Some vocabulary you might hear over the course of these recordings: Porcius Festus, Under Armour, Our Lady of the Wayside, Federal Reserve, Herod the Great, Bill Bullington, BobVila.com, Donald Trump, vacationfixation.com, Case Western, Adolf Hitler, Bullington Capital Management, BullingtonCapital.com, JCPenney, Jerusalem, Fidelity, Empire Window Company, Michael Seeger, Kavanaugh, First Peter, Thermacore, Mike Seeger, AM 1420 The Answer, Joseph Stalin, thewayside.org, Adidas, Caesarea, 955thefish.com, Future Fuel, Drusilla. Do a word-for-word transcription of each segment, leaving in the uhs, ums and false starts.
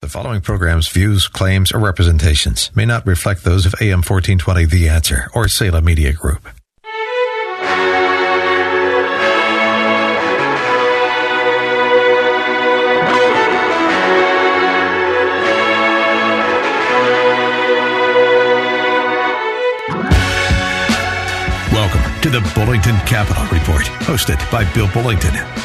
The following program's views, claims, or representations may not reflect those of A M fourteen twenty The Answer or Salem Media Group. Welcome to the Bullington Capital Report, hosted by Bill Bullington.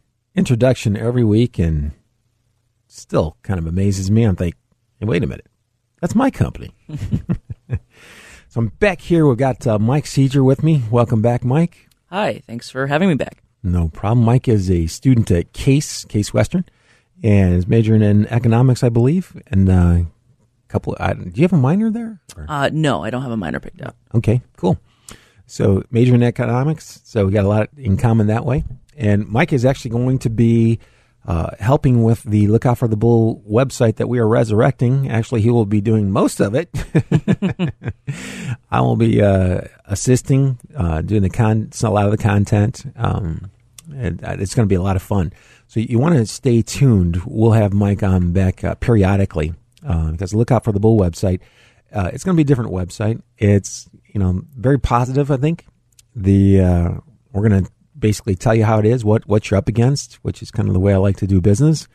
introduction every week and still kind of amazes me. I'm thinking, hey, wait a minute, that's my company. So I'm back here. We've got uh, Mike Seeger with me. Welcome back, Mike. Hi, thanks for having me back. No problem. Mike is a student at Case, Case Western, and is majoring in economics, I believe. And uh, a couple, I, do you have a minor there? Uh, no, I don't have a minor picked up. Okay, cool. So majoring in economics, so we got a lot in common that way. And Mike is actually going to be uh, helping with the Lookout for the Bull website that we are resurrecting. Actually, he will be doing most of it. I will be uh, assisting, uh, doing the con- a lot of the content. Um, and it's going to be a lot of fun. So you want to stay tuned. We'll have Mike on back uh, periodically uh, because the Lookout for the Bull website, uh, it's going to be a different website. It's, you know, very positive, I think. The uh, we're going to basically tell you how it is, what what you're up against, which is kind of the way I like to do business.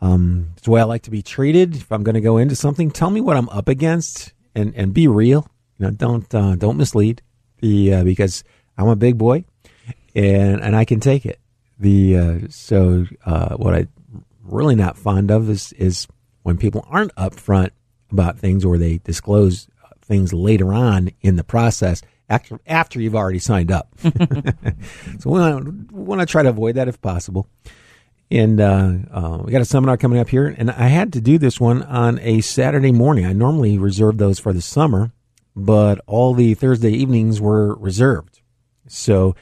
Um, it's the way I like to be treated. If I'm going to go into something, tell me what I'm up against and, and be real. You know, don't uh, don't mislead. The uh, because I'm a big boy, and and I can take it. The uh, so uh, what I'm really not fond of is is when people aren't upfront about things, or they disclose things later on in the process. After, after you've already signed up. So we want to try to avoid that if possible. And uh, uh, we got a seminar coming up here, and I had to do this one on a Saturday morning. I normally reserve those for the summer, but all the Thursday evenings were reserved. So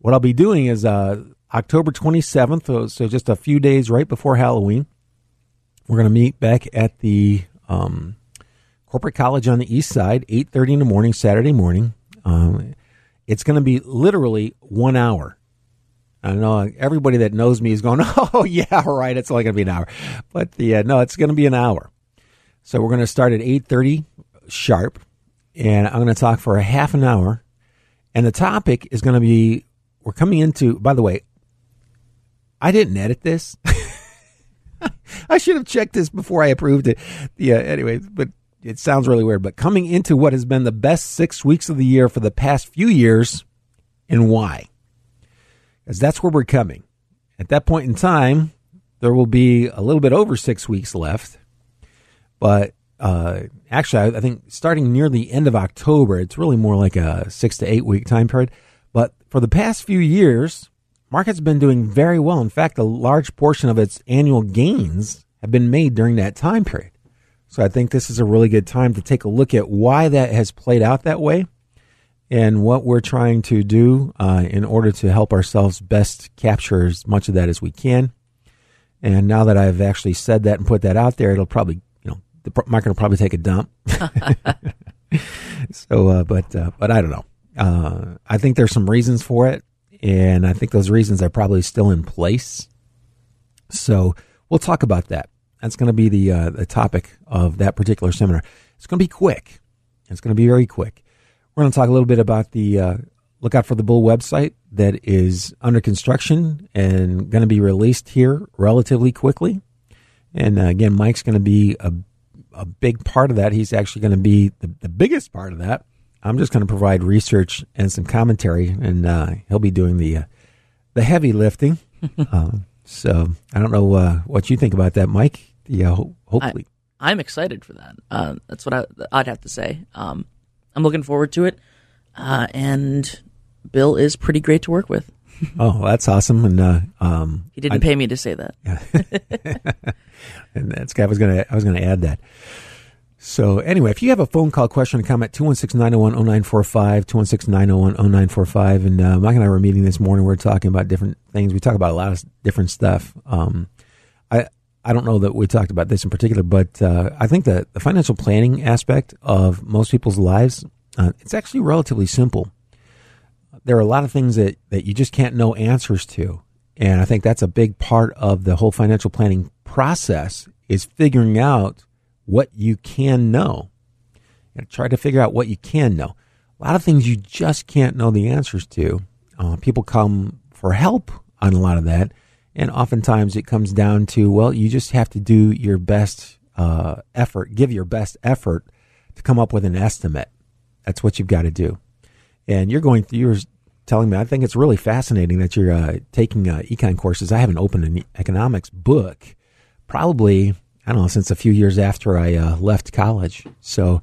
what I'll be doing is uh, October twenty-seventh, so just a few days right before Halloween, we're going to meet back at the um, Corporate College on the east side, eight thirty in the morning, Saturday morning. Um, it's going to be literally one hour. I know everybody that knows me is going, oh, yeah, right, it's only going to be an hour. But the, uh, no, it's going to be an hour. So we're going to start at eight thirty sharp, and I'm going to talk for a half an hour. And the topic is going to be, we're coming into, by the way, I didn't edit this. I should have checked this before I approved it. Yeah, anyway, but. It sounds really weird, but coming into what has been the best six weeks of the year for the past few years, and why? Because that's where we're coming. At that point in time, there will be a little bit over six weeks left. But uh, actually, I, I think starting near the end of October, it's really more like a six to eight week time period. But for the past few years, market's been doing very well. In fact, a large portion of its annual gains have been made during that time period. So I think this is a really good time to take a look at why that has played out that way and what we're trying to do uh, in order to help ourselves best capture as much of that as we can. And now that I've actually said that and put that out there, it'll probably, you know, the market will probably take a dump. so, uh, but, uh, but I don't know. Uh, I think there's some reasons for it. And I think those reasons are probably still in place. So we'll talk about that. That's going to be the uh, the topic of that particular seminar. It's going to be quick. It's going to be very quick. We're going to talk a little bit about the uh, Lookout for the Bull website that is under construction and going to be released here relatively quickly. And uh, again, Mike's going to be a a big part of that. He's actually going to be the, the biggest part of that. I'm just going to provide research and some commentary, and uh, he'll be doing the uh, the heavy lifting. uh, so I don't know uh, what you think about that, Mike. Yeah, ho- hopefully. I, I'm excited for that. Uh, that's what I, I'd have to say. Um, I'm looking forward to it, uh, and Bill is pretty great to work with. Oh, that's awesome. And uh, um, he didn't I, pay me to say that. Yeah. And that's I was gonna I was gonna add that. So anyway, if you have a phone call, question, or comment, two one six, nine oh one, oh nine four five, two one six, nine oh one, oh nine four five. And uh, Mike and I were meeting this morning. We were talking about different things. We talk about a lot of different stuff. Um, I I don't know that we talked about this in particular, but uh, I think that the financial planning aspect of most people's lives, uh, it's actually relatively simple. There are a lot of things that, that you just can't know answers to. And I think that's a big part of the whole financial planning process is figuring out what you can know. And try to figure out what you can know. A lot of things you just can't know the answers to. Uh, people come for help on a lot of that. And oftentimes it comes down to, well, you just have to do your best uh, effort, give your best effort to come up with an estimate. That's what you've got to do. And you're going through, you're telling me, I think it's really fascinating that you're uh, taking uh, econ courses. I haven't opened an economics book probably, I don't know, since a few years after I uh, left college. So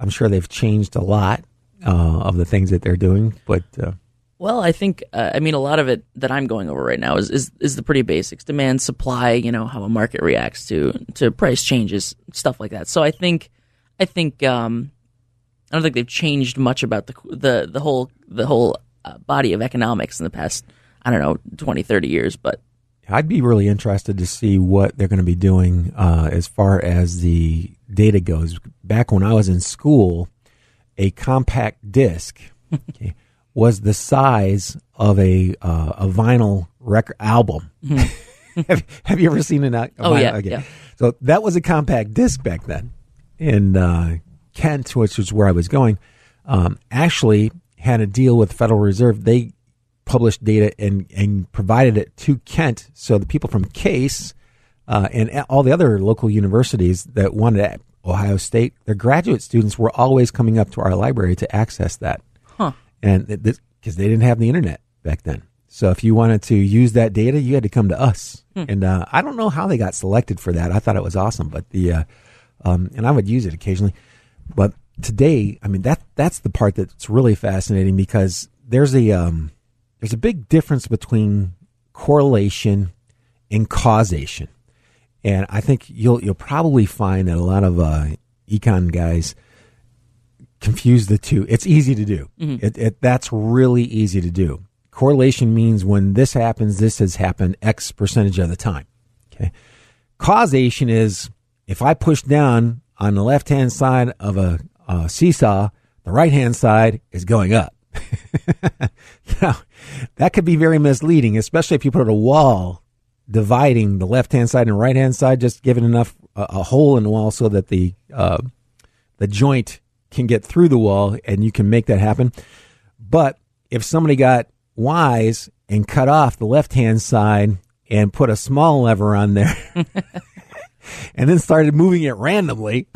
I'm sure they've changed a lot uh, of the things that they're doing. But uh, Well, I think, uh, I mean, a lot of it that I'm going over right now is, is is the pretty basics. Demand, supply, you know, how a market reacts to to price changes, stuff like that. So I think, I think, um, I don't think they've changed much about the the, the whole, the whole uh, body of economics in the past, I don't know, twenty, thirty years, but. I'd be really interested to see what they're going to be doing uh, as far as the data goes. Back when I was in school, a compact disc okay, was the size of a uh, a vinyl record album. Mm-hmm. have, have you ever seen an? A oh vinyl? Yeah, okay. Yeah. So that was a compact disc back then. And uh, Kent, which was where I was going, um, actually had a deal with the Federal Reserve. They published data and, and provided it to Kent. So the people from Case uh, and all the other local universities that wanted at Ohio State, their graduate students were always coming up to our library to access that. Huh. And because they didn't have the internet back then. So if you wanted to use that data, you had to come to us. Hmm. And uh, I don't know how they got selected for that. I thought it was awesome. But the uh, um, and I would use it occasionally. But today, I mean, that that's the part that's really fascinating because there's a... Um, There's a big difference between correlation and causation. And I think you'll you'll probably find that a lot of uh, econ guys confuse the two. It's easy to do. Mm-hmm. It, it, that's really easy to do. Correlation means when this happens, this has happened X percentage of the time. Okay. Causation is if I push down on the left-hand side of a, a seesaw, the right-hand side is going up. Now, that could be very misleading, especially if you put a wall dividing the left-hand side and right-hand side, just giving enough uh, a hole in the wall so that the uh, the joint can get through the wall and you can make that happen. But if somebody got wise and cut off the left-hand side and put a small lever on there and then started moving it randomly,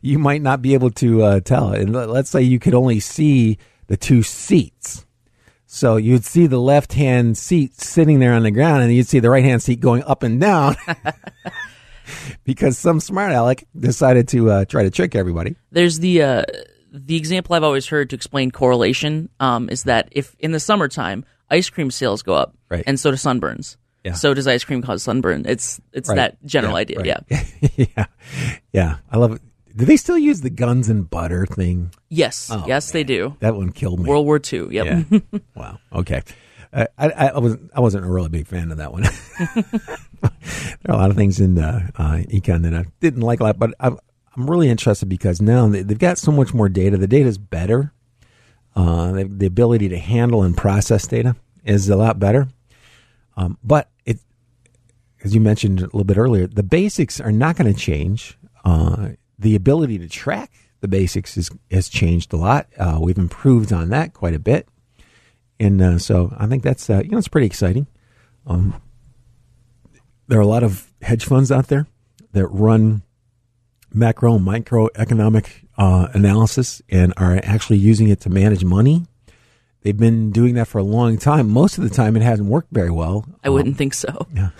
you might not be able to uh, tell. And let's say you could only see the two seats. So you'd see the left-hand seat sitting there on the ground, and you'd see the right-hand seat going up and down because some smart aleck decided to uh, try to trick everybody. There's the uh, the example I've always heard to explain correlation um, is that if in the summertime, ice cream sales go up, right, and so do sunburns. Yeah. So does ice cream cause sunburn? It's it's right. That general yeah, idea, right. yeah. yeah. Yeah, I love it. Do they still use the guns and butter thing? Yes, oh, yes, man. They do. That one killed me. World War Two, yep. Yeah. Wow, okay. Uh, I, I, wasn't, I wasn't a really big fan of that one. There are a lot of things in uh, uh, econ that I didn't like a lot, but I'm, I'm really interested because now they've got so much more data. The data's better. Uh, they, the ability to handle and process data is a lot better. Um, but it, as you mentioned a little bit earlier, the basics are not going to change. Uh, the ability to track the basics is, has changed a lot. Uh, we've improved on that quite a bit, and uh, so I think that's uh, you know it's pretty exciting. Um, there are a lot of hedge funds out there that run macro and microeconomic uh, analysis and are actually using it to manage money. They've been doing that for a long time. Most of the time, it hasn't worked very well. I wouldn't um, think so. Yeah.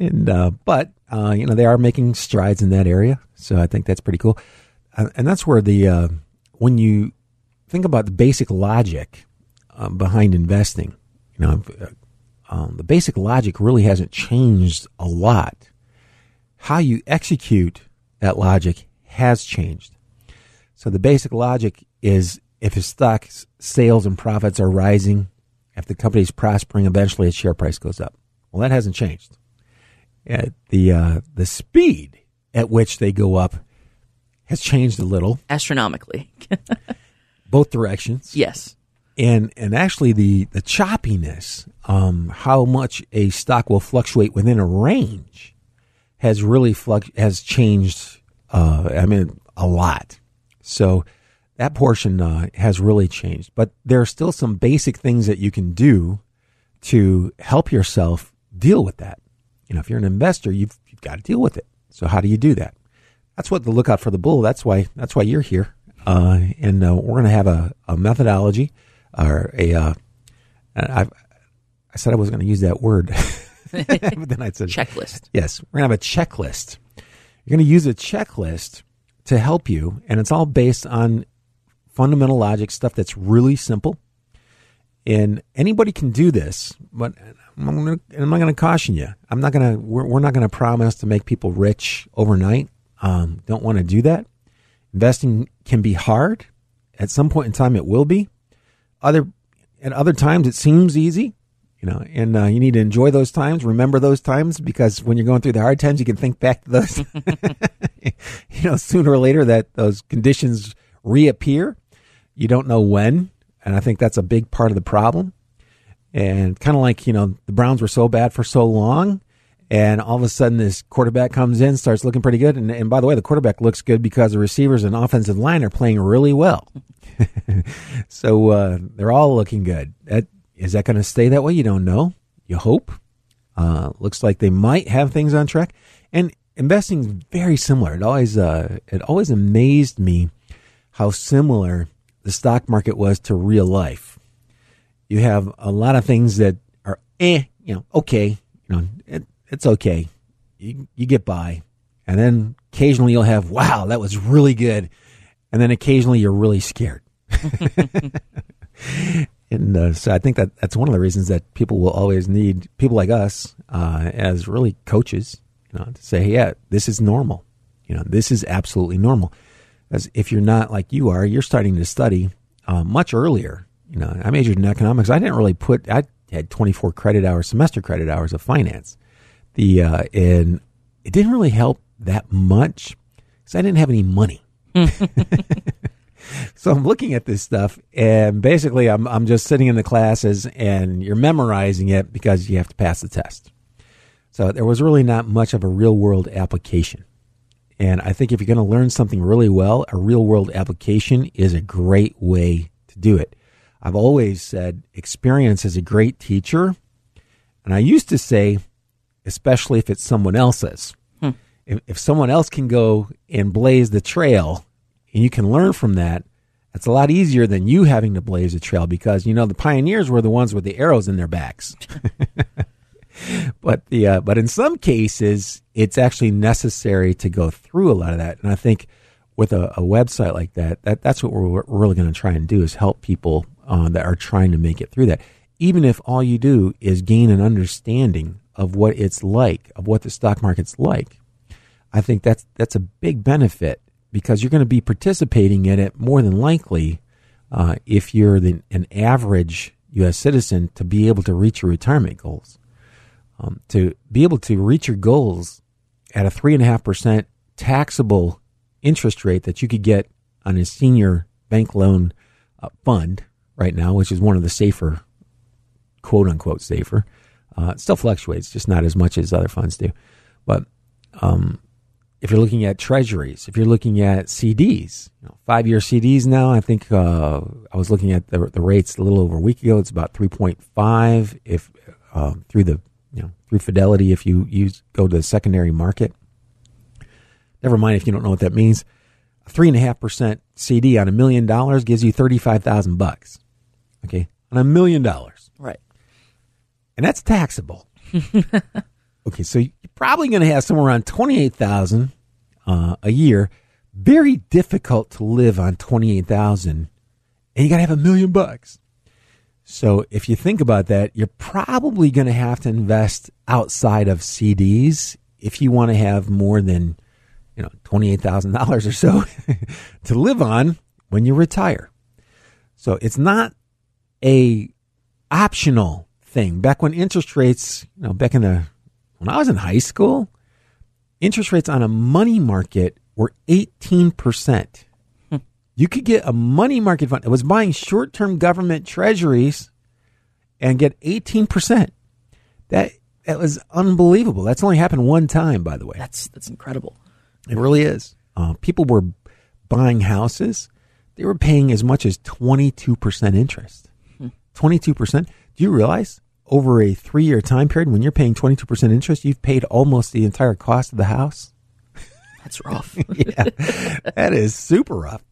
and uh, but uh, you know, they are making strides in that area, so I think that's pretty cool. Uh, and that's where the uh, when you think about the basic logic uh, behind investing, you know, um, the basic logic really hasn't changed a lot. How you execute that logic has changed. So the basic logic is, if a stock's sales and profits are rising, if the company's prospering, eventually its share price goes up. Well, that hasn't changed. At the uh, the speed at which they go up has changed a little. Astronomically. Both directions. Yes. And and actually the, the choppiness, um, how much a stock will fluctuate within a range has really fluctu- has changed, uh, I mean, a lot. So that portion uh, has really changed, but there are still some basic things that you can do to help yourself deal with that. You know, if you're an investor, you've, you've got to deal with it. So how do you do that? That's what the Lookout for the Bull. That's why. That's why you're here, uh, and uh, we're going to have a, a methodology, or a. Uh, I, I said I was going to use that word, but then I said checklist. Yes, we're going to have a checklist. You're going to use a checklist to help you, and it's all based on fundamental logic, stuff that's really simple. And anybody can do this, but I'm not going to caution you. I'm not going to, we're, we're not going to promise to make people rich overnight. Um, don't want to do that. Investing can be hard. At some point in time, it will be. Other, at other times, it seems easy, you know, and uh, you need to enjoy those times. Remember those times, because when you're going through the hard times, you can think back to those, you know, sooner or later that those conditions reappear. You don't know when, and I think that's a big part of the problem. And kind of like, you know, the Browns were so bad for so long, and all of a sudden this quarterback comes in, starts looking pretty good. And, and by the way, the quarterback looks good because the receivers and offensive line are playing really well. so uh, they're all looking good. That, is that going to stay that way? You don't know. You hope. Uh, looks like they might have things on track. And investing is very similar. It always uh, it always amazed me how similar the stock market was to real life. You have a lot of things that are, eh, you know, okay, you know, it, it's okay. You, you get by. And then occasionally you'll have, wow, that was really good. And then occasionally you're really scared. and uh, so I think that that's one of the reasons that people will always need people like us uh, as really coaches, you know, to say, hey, yeah, this is normal. You know, this is absolutely normal. As if you're not like you are, you're starting to study uh, much earlier. You know, I majored in economics. I didn't really put. I had twenty-four credit hours, semester credit hours of finance. The uh, and it didn't really help that much because I didn't have any money. So I'm looking at this stuff, and basically, I'm I'm just sitting in the classes, and you're memorizing it because you have to pass the test. So there was really not much of a real world application. And I think if you're going to learn something really well, a real-world application is a great way to do it. I've always said experience is a great teacher. And I used to say, especially if it's someone else's. Hmm. If, if someone else can go and blaze the trail and you can learn from that, that's a lot easier than you having to blaze the trail because, you know, the pioneers were the ones with the arrows in their backs. But the uh, but in some cases, it's actually necessary to go through a lot of that. And I think with a, a website like that, that that's what we're really going to try and do is help people uh, that are trying to make it through that. Even if all you do is gain an understanding of what it's like, of what the stock market's like, I think that's that's a big benefit because you're going to be participating in it more than likely uh, if you're the, an average U S citizen to be able to reach your retirement goals. Um, to be able to reach your goals at a three point five percent taxable interest rate that you could get on a senior bank loan uh, fund right now, which is one of the safer, quote-unquote safer. Uh, it still fluctuates, just not as much as other funds do. But um, if you're looking at treasuries, if you're looking at C Ds, you know, five-year C Ds now, I think uh, I was looking at the, the rates a little over a week ago. It's about three point five if uh, through the you know, through Fidelity, if you use go to the secondary market, Never mind if you don't know what that means. A three and a half percent C D on a million dollars gives you thirty-five thousand bucks. Okay, on a million dollars, right? And that's taxable. Okay, so you're probably going to have somewhere around twenty-eight thousand uh, a year. Very difficult to live on twenty-eight thousand, and you got to have a million bucks. So if you think about that, you're probably going to have to invest outside of C Ds if you want to have more than, you know, twenty-eight thousand dollars or so to live on when you retire. So it's not a optional thing. Back when interest rates, you know, back in the, when I was in high school, interest rates on a money market were eighteen percent. You could get a money market fund. It was buying short-term government treasuries and get eighteen percent. That that was unbelievable. That's only happened one time, by the way. That's that's incredible. It really is. Uh, people were buying houses. They were paying as much as twenty-two percent interest. Hmm. twenty-two percent. Do you realize over a three-year time period, when you're paying twenty-two percent interest, you've paid almost the entire cost of the house? That's rough. Yeah, that is super rough.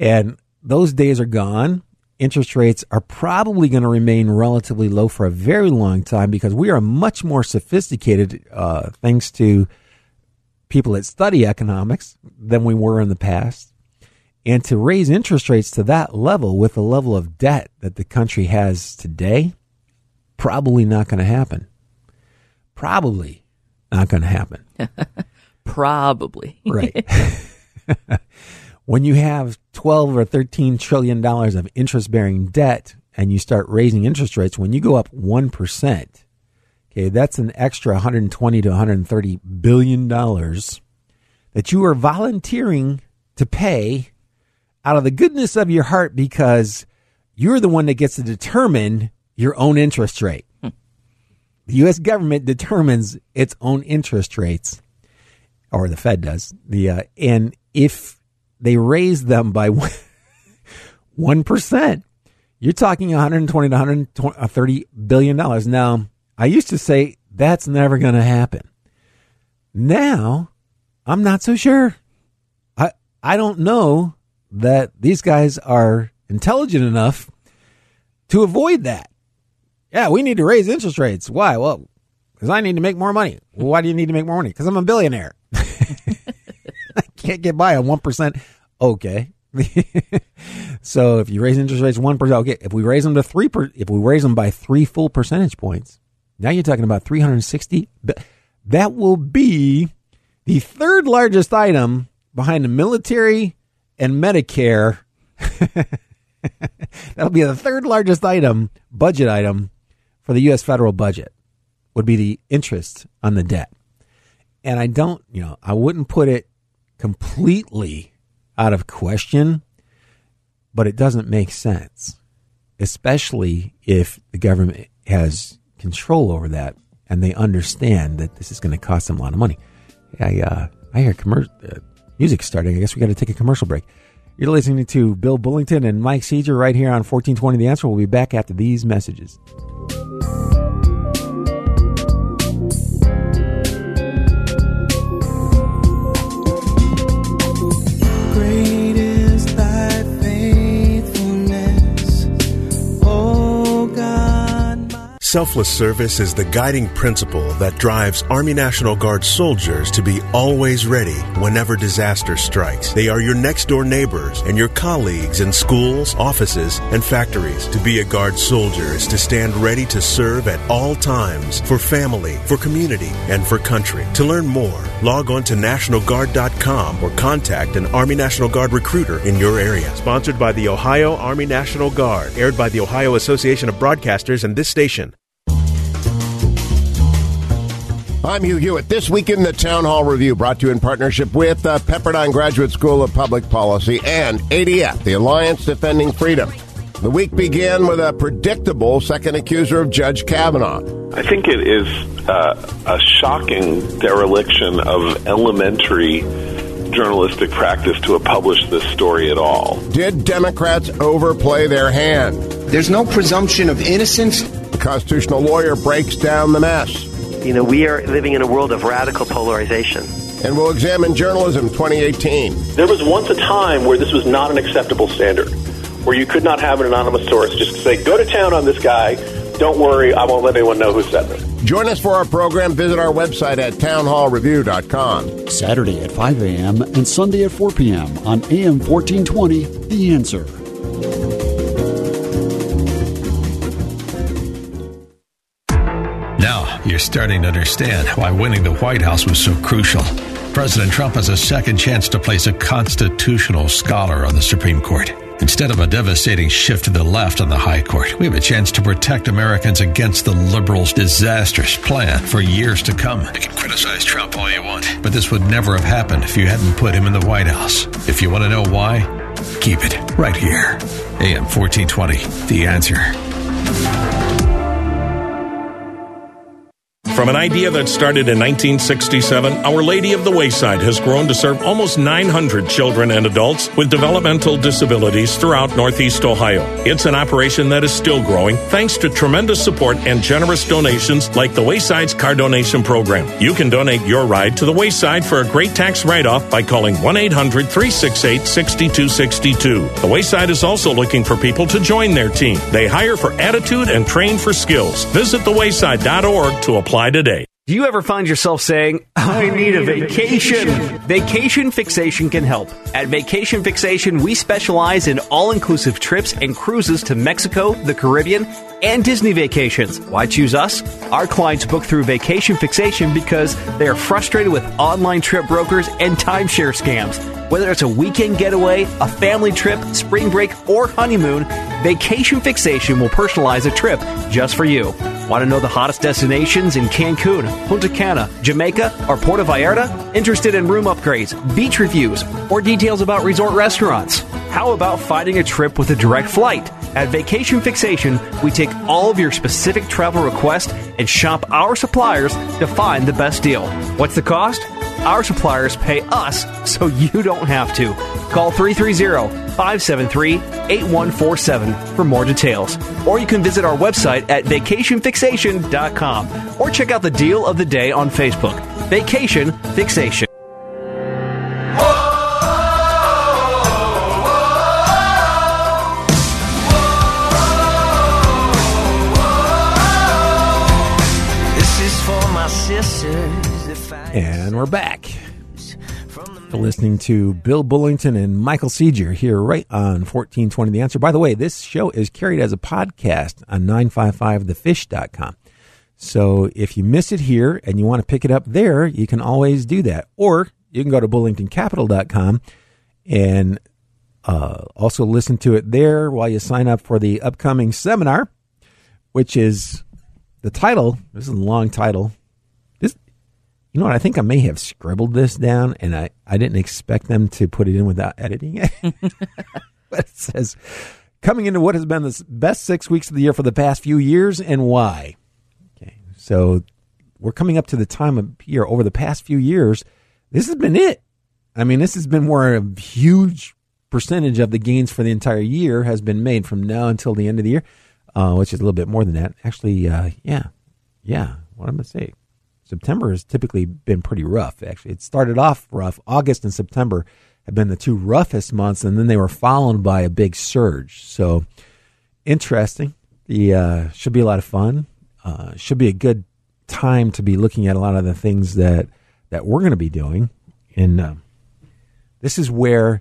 And those days are gone. Interest rates are probably going to remain relatively low for a very long time because we are much more sophisticated, uh, thanks to people that study economics, than we were in the past. And to raise interest rates to that level with the level of debt that the country has today, probably not going to happen. Probably not going to happen. Probably. Right. When you have twelve or thirteen trillion dollars of interest-bearing debt and you start raising interest rates, when you go up one percent, okay, that's an extra one hundred twenty to one hundred thirty billion dollars that you are volunteering to pay out of the goodness of your heart because you're the one that gets to determine your own interest rate. Hmm. The U S government determines its own interest rates, or the Fed does. The uh, and if they raise them by one percent. You're talking one hundred twenty to one hundred thirty billion dollars. Now, I used to say that's never going to happen. Now, I'm not so sure. I I don't know that these guys are intelligent enough to avoid that. Yeah, we need to raise interest rates. Why? Well, because I need to make more money. Well, why do you need to make more money? Because I'm a billionaire. Can't get by on one percent. Okay. So if you raise interest rates one percent, okay, if we raise them to three, per, if we raise them by three full percentage points, now you're talking about three hundred sixty. That will be the third largest item behind the military and Medicare. That'll be the third largest item, budget item for the U S federal budget, would be the interest on the debt. And I don't, you know, I wouldn't put it completely out of question, but it doesn't make sense, especially if the government has control over that and they understand that this is going to cost them a lot of money. I uh, I hear commercial uh, music starting. I guess we got to take a commercial break. You're listening to Bill Bullington and Mike Seeger right here on fourteen twenty The Answer. We'll be back after these messages. Selfless service is the guiding principle that drives Army National Guard soldiers to be always ready whenever disaster strikes. They are your next-door neighbors and your colleagues in schools, offices, and factories. To be a Guard soldier is to stand ready to serve at all times for family, for community, and for country. To learn more, log on to National Guard dot com or contact an Army National Guard recruiter in your area. Sponsored by the Ohio Army National Guard. Aired by the Ohio Association of Broadcasters and this station. I'm Hugh Hewitt. This week in the Town Hall Review, brought to you in partnership with uh, Pepperdine Graduate School of Public Policy and A D F, the Alliance Defending Freedom. The week began with a predictable second accuser of Judge Kavanaugh. I think it is uh, a shocking dereliction of elementary journalistic practice to have published this story at all. Did Democrats overplay their hand? There's no presumption of innocence. The constitutional lawyer breaks down the mess. You know, we are living in a world of radical polarization. and we'll examine journalism twenty eighteen. There was once a time where this was not an acceptable standard, where you could not have an anonymous source just say, go to town on this guy. Don't worry, I won't let anyone know who said it. Join us for our program. Visit our website at town hall review dot com. Saturday at five a.m. and Sunday at four p.m. on A M fourteen twenty, The Answer. Now you're starting to understand why winning the White House was so crucial. President Trump has a second chance to place a constitutional scholar on the Supreme Court. Instead of a devastating shift to the left on the high court, we have a chance to protect Americans against the liberals' disastrous plan for years to come. You can criticize Trump all you want, but this would never have happened if you hadn't put him in the White House. If you want to know why, keep it right here. A M fourteen twenty, The Answer. From an idea that started in nineteen sixty-seven, Our Lady of the Wayside has grown to serve almost nine hundred children and adults with developmental disabilities throughout Northeast Ohio. It's an operation that is still growing thanks to tremendous support and generous donations like the Wayside's Car Donation Program. You can donate your ride to the Wayside for a great tax write-off by calling one eight hundred three six eight six two six two. The Wayside is also looking for people to join their team. They hire for attitude and train for skills. Visit the wayside dot org to apply today. Do you ever find yourself saying, I need a vacation? Vacation Fixation can help. At Vacation Fixation, we specialize in all-inclusive trips and cruises to Mexico, the Caribbean, and Disney vacations. Why choose us? Our clients book through Vacation Fixation because they are frustrated with online trip brokers and timeshare scams. Whether it's a weekend getaway, a family trip, spring break, or honeymoon, Vacation Fixation will personalize a trip just for you. Want to know the hottest destinations in Cancun, Punta Cana, Jamaica, or Puerto Vallarta? Interested in room upgrades, beach reviews, or details about resort restaurants? How about finding a trip with a direct flight? At Vacation Fixation, we take all of your specific travel requests and shop our suppliers to find the best deal. What's the cost? Our suppliers pay us so you don't have to. Call three three zero five seven three eight one four seven for more details. Or you can visit our website at vacation fixation dot com or check out the deal of the day on Facebook. Vacation Fixation. And we're back. You're listening to Bill Bullington and Michael Seeger here right on fourteen twenty The Answer. By the way, this show is carried as a podcast on nine five five the fish dot com. So if you miss it here and you want to pick it up there, you can always do that. Or you can go to Bullington Capital dot com and uh, also listen to it there while you sign up for the upcoming seminar, which is the title. This is a long title. You know what? I think I may have scribbled this down, and I, I didn't expect them to put it in without editing it. But it says, coming into what has been the best six weeks of the year for the past few years and why. Okay, so we're coming up to the time of year over the past few years. This has been it. I mean, this has been where a huge percentage of the gains for the entire year has been made from now until the end of the year, uh, which is a little bit more than that. Actually, uh, yeah, yeah, what am I going to say? September has typically been pretty rough, actually. It started off rough. August and September have been the two roughest months, and then they were followed by a big surge. So, interesting. The uh, should be a lot of fun. Uh, should be a good time to be looking at a lot of the things that, that we're going to be doing. And uh, this is where,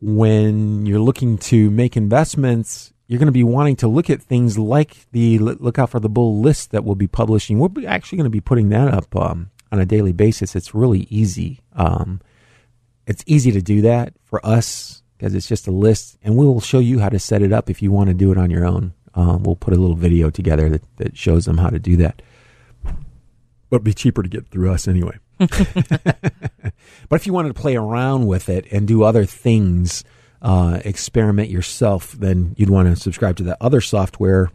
when you're looking to make investments, you're going to be wanting to look at things like the Lookout for the Bull list that we'll be publishing. We're actually going to be putting that up um, on a daily basis. It's really easy. Um, it's easy to do that for us because it's just a list, and we'll show you how to set it up if you want to do it on your own. Um, we'll put a little video together that, that shows them how to do that. But it'd be cheaper to get through us anyway. But if you wanted to play around with it and do other things, Uh, experiment yourself, then you'd want to subscribe to that other software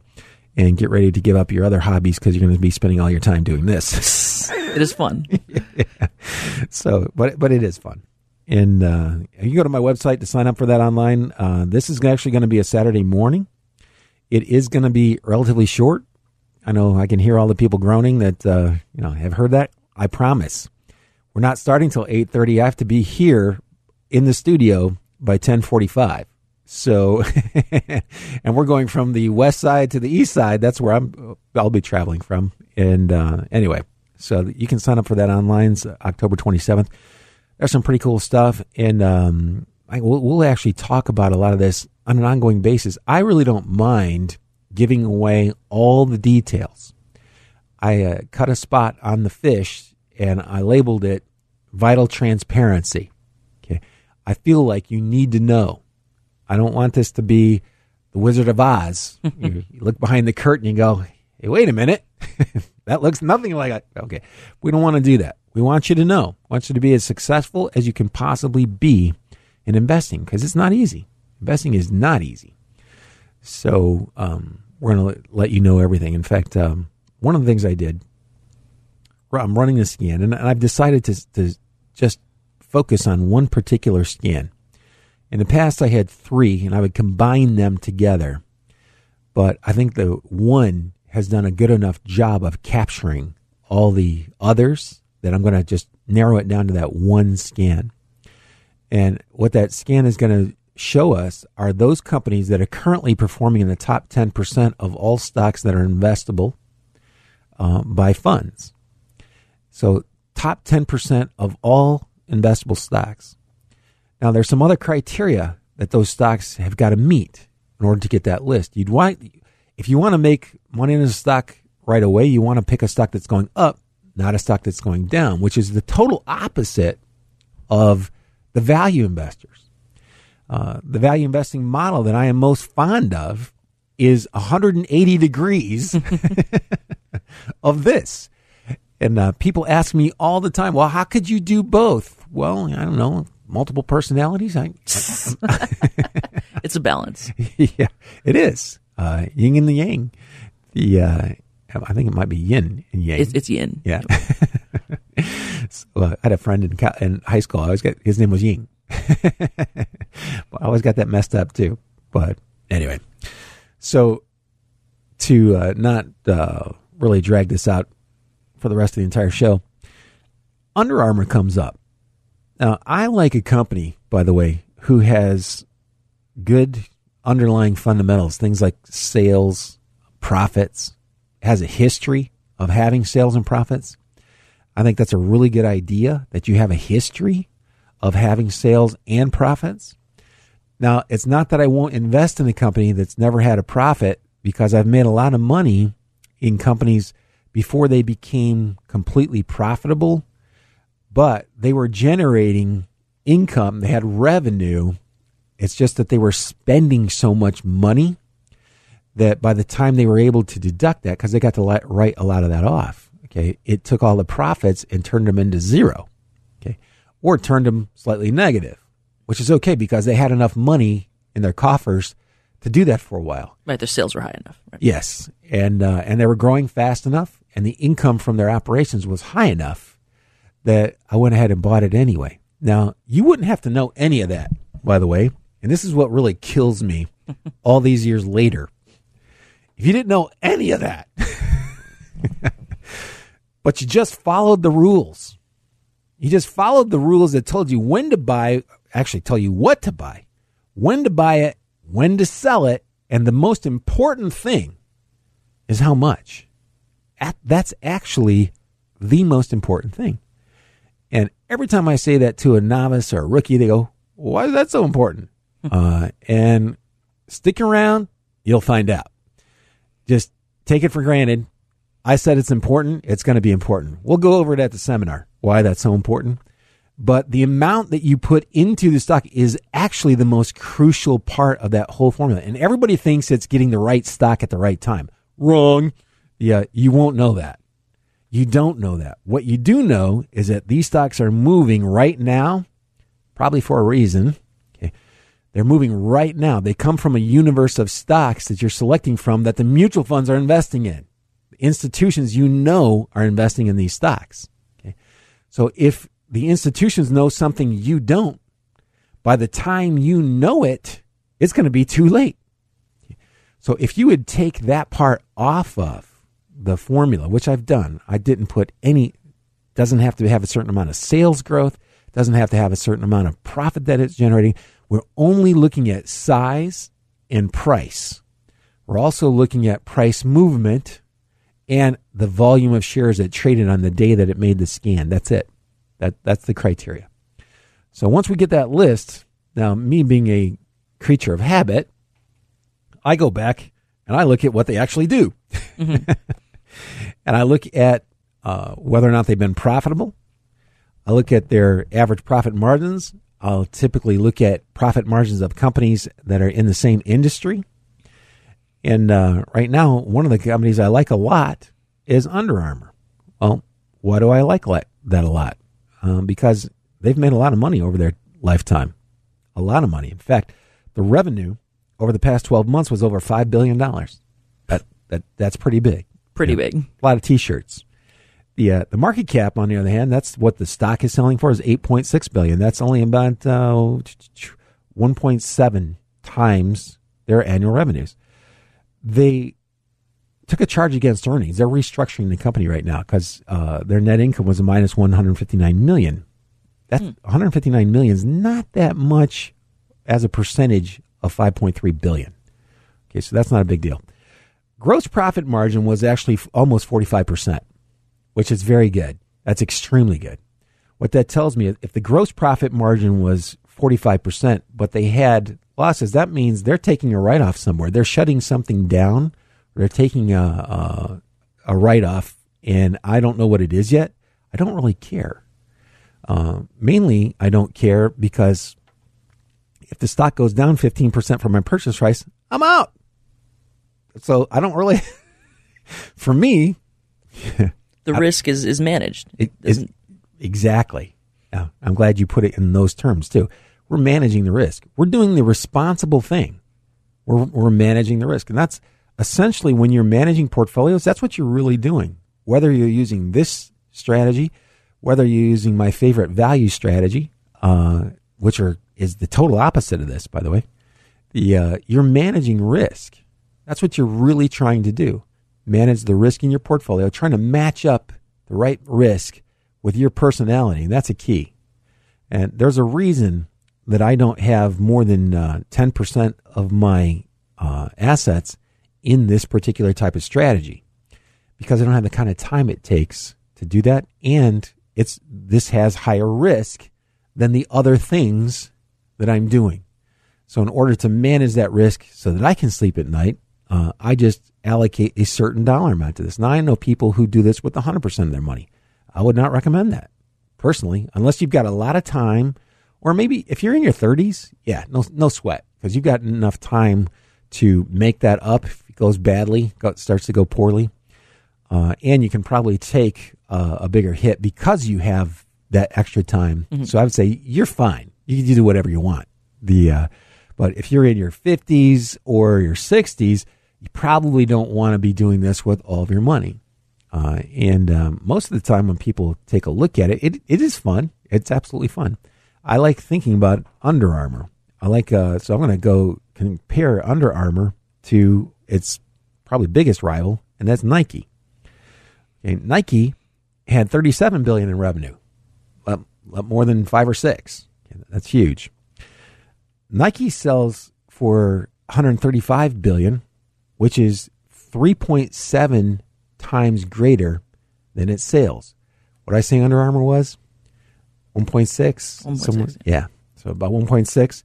and get ready to give up your other hobbies because you're going to be spending all your time doing this. It is fun. Yeah. So, but but it is fun. And uh, you go to my website to sign up for that online. Uh, this is actually going to be a Saturday morning. It is going to be relatively short. I know I can hear all the people groaning that uh, you know have heard that. I promise. We're not starting till eight thirty. I have to be here in the studio by ten forty-five. So, and we're going from the west side to the east side. That's where I'm, I'll be traveling from. And uh, anyway, so you can sign up for that online. It's October twenty-seventh. There's some pretty cool stuff. And um, I, we'll, we'll actually talk about a lot of this on an ongoing basis. I really don't mind giving away all the details. I uh, cut a spot on the fish and I labeled it Vital Transparency. Okay. I feel like you need to know. I don't want this to be the Wizard of Oz. you, you look behind the curtain and go, hey, wait a minute. That looks nothing like it. Okay. We don't want to do that. We want you to know. We want you to be as successful as you can possibly be in investing, because it's not easy. Investing is not easy. So um, we're going to let you know everything. In fact, um, one of the things I did, I'm running a scan, and I've decided to, to just focus on one particular scan. In the past, I had three, and I would combine them together. But I think the one has done a good enough job of capturing all the others that I'm going to just narrow it down to that one scan. And what that scan is going to show us are those companies that are currently performing in the top ten percent of all stocks that are investable um, by funds. So top ten percent of all investable stocks. Now, there's some other criteria that those stocks have got to meet in order to get that list. You'd want, if you want to make money in a stock right away, you want to pick a stock that's going up, not a stock that's going down, which is the total opposite of the value investors. Uh, the value investing model that I am most fond of is one hundred eighty degrees of this. And uh, people ask me all the time, well, how could you do both? Well, I don't know. Multiple personalities. I, I, it's a balance. Yeah, it is. Uh, yin and the yang. The uh, I think it might be yin and yang. It's, it's yin. Yeah. So, uh, I had a friend in, in high school. I always got his name was Ying. I always got that messed up too. But anyway, so to uh, not uh, really drag this out for the rest of the entire show, Under Armour comes up. Now, I like a company, by the way, who has good underlying fundamentals, things like sales, profits, has a history of having sales and profits. I think that's a really good idea that you have a history of having sales and profits. Now, it's not that I won't invest in a company that's never had a profit, because I've made a lot of money in companies before they became completely profitable, but they were generating income. They had revenue. It's just that they were spending so much money that by the time they were able to deduct that, because they got to let, write a lot of that off, okay, it took all the profits and turned them into zero, okay, or turned them slightly negative, which is okay because they had enough money in their coffers to do that for a while. Right, their sales were high enough. Right? Yes, and uh, and they were growing fast enough, and the income from their operations was high enough that I went ahead and bought it anyway. Now, you wouldn't have to know any of that, by the way. And this is what really kills me all these years later. If you didn't know any of that, but you just followed the rules. You just followed the rules that told you when to buy, actually tell you what to buy, when to buy it, when to sell it. And the most important thing is how much. That's actually the most important thing. And every time I say that to a novice or a rookie, they go, why is that so important? uh, and stick around, you'll find out. Just take it for granted. I said it's important. It's going to be important. We'll go over it at the seminar, why that's so important. But the amount that you put into the stock is actually the most crucial part of that whole formula. And everybody thinks it's getting the right stock at the right time. Wrong. Yeah, you won't know that. You don't know that. What you do know is that these stocks are moving right now, probably for a reason. Okay. They're moving right now. They come from a universe of stocks that you're selecting from that the mutual funds are investing in. Institutions you know are investing in these stocks. Okay. So if the institutions know something you don't, by the time you know it, it's going to be too late. Okay. So if you would take that part off of the formula, which I've done, I didn't put any Doesn't have to have a certain amount of sales growth. Doesn't have to have a certain amount of profit that it's generating. We're only looking at size and price. We're also looking at price movement and the volume of shares that traded on the day that it made the scan. That's it. That That's the criteria. So once we get that list, now me being a creature of habit, I go back and I look at what they actually do. Mm-hmm. And I look at uh, whether or not they've been profitable. I look at their average profit margins. I'll typically look at profit margins of companies that are in the same industry. And uh, right now, one of the companies I like a lot is Under Armour. Well, why do I like that a lot? Um, because they've made a lot of money over their lifetime. A lot of money. In fact, the revenue over the past twelve months was over five billion dollars. That, that That's pretty big. Pretty big. A lot of T-shirts. The, uh, the market cap, on the other hand, that's what the stock is selling for, is eight point six billion dollars. That's only about uh, one point seven times their annual revenues. They took a charge against earnings. They're restructuring the company right now because uh, their net income was a minus one hundred fifty-nine million dollars. That hmm. one hundred fifty-nine million dollars is not that much as a percentage of five point three billion dollars. Okay, so that's not a big deal. Gross profit margin was actually almost forty-five percent, which is very good. That's extremely good. What that tells me is if the gross profit margin was forty-five percent, but they had losses, that means they're taking a write-off somewhere. They're shutting something down. They're taking a, a, a write-off, and I don't know what it is yet. I don't really care. Uh, mainly, I don't care because if the stock goes down fifteen percent from my purchase price, I'm out. So I don't really, for me. The I, risk is, is managed. It, is, exactly. Yeah, I'm glad you put it in those terms too. We're managing the risk. We're doing the responsible thing. We're, we're managing the risk. And that's essentially when you're managing portfolios, that's what you're really doing. Whether you're using this strategy, whether you're using my favorite value strategy, uh, which are is the total opposite of this, by the way, the uh, you're managing risk. That's what you're really trying to do. Manage the risk in your portfolio, trying to match up the right risk with your personality. And that's a key. And there's a reason that I don't have more than uh, ten percent of my uh, assets in this particular type of strategy, because I don't have the kind of time it takes to do that. And it's this has higher risk than the other things that I'm doing. So in order to manage that risk so that I can sleep at night, uh, I just allocate a certain dollar amount to this. Now, I know people who do this with one hundred percent of their money. I would not recommend that personally, unless you've got a lot of time, or maybe if you're in your thirties, yeah, no no sweat, because you've got enough time to make that up if it goes badly, go, starts to go poorly. Uh, and you can probably take uh, a bigger hit because you have that extra time. Mm-hmm. So I would say you're fine. You can do whatever you want. The uh, But if you're in your fifties or your sixties, you probably don't want to be doing this with all of your money. Uh, and um, most of the time when people take a look at it, it, it is fun. It's absolutely fun. I like thinking about Under Armour. I like, uh, so I'm going to go compare Under Armour to its probably biggest rival, and that's Nike. And Nike had thirty-seven billion dollars in revenue, up, up more than five or six. That's huge. Nike sells for one hundred thirty-five billion dollars, which is three point seven times greater than its sales. What I say Under Armour was? one point six. Yeah. So about one point six.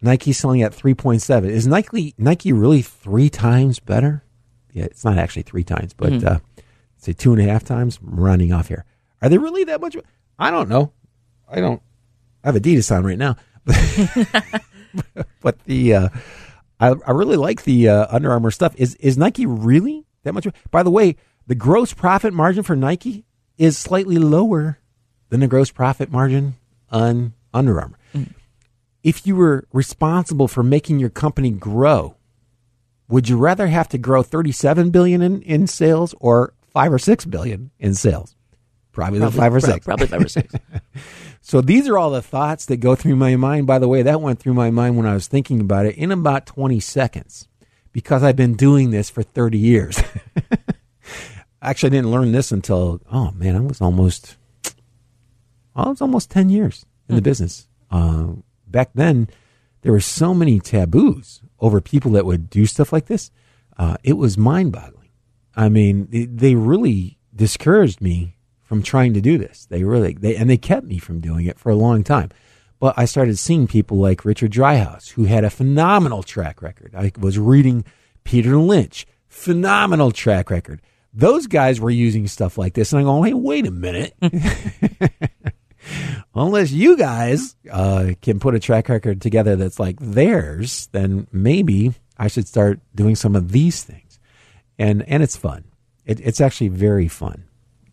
Nike's selling at three point seven. Is Nike Nike really three times better? Yeah, it's not actually three times, but mm-hmm. uh, say two and a half times. I'm rounding off here. Are they really that much? I don't know. I don't. I have Adidas on right now. But the uh, I, I really like the uh, Under Armour stuff. Is is Nike really that much? By the way, the gross profit margin for Nike is slightly lower than the gross profit margin on Under Armour. Mm. If you were responsible for making your company grow, would you rather have to grow thirty-seven billion dollars in, in sales or five or six billion dollars in sales? Probably, probably the five or pro- six. Probably five or six. So these are all the thoughts that go through my mind. By the way, that went through my mind when I was thinking about it in about twenty seconds, because I've been doing this for thirty years. Actually, I didn't learn this until, oh man, I was almost... well, it's almost ten years in mm-hmm. the business. Uh, back then, there were so many taboos over people that would do stuff like this. Uh, it was mind-boggling. I mean, they, they really discouraged me from trying to do this. They really, they, and they kept me from doing it for a long time. But I started seeing people like Richard Dryhouse, who had a phenomenal track record. I was reading Peter Lynch, phenomenal track record. Those guys were using stuff like this, and I'm going, hey, wait a minute. Unless you guys uh, can put a track record together that's like theirs, then maybe I should start doing some of these things. And and it's fun. It, it's actually very fun.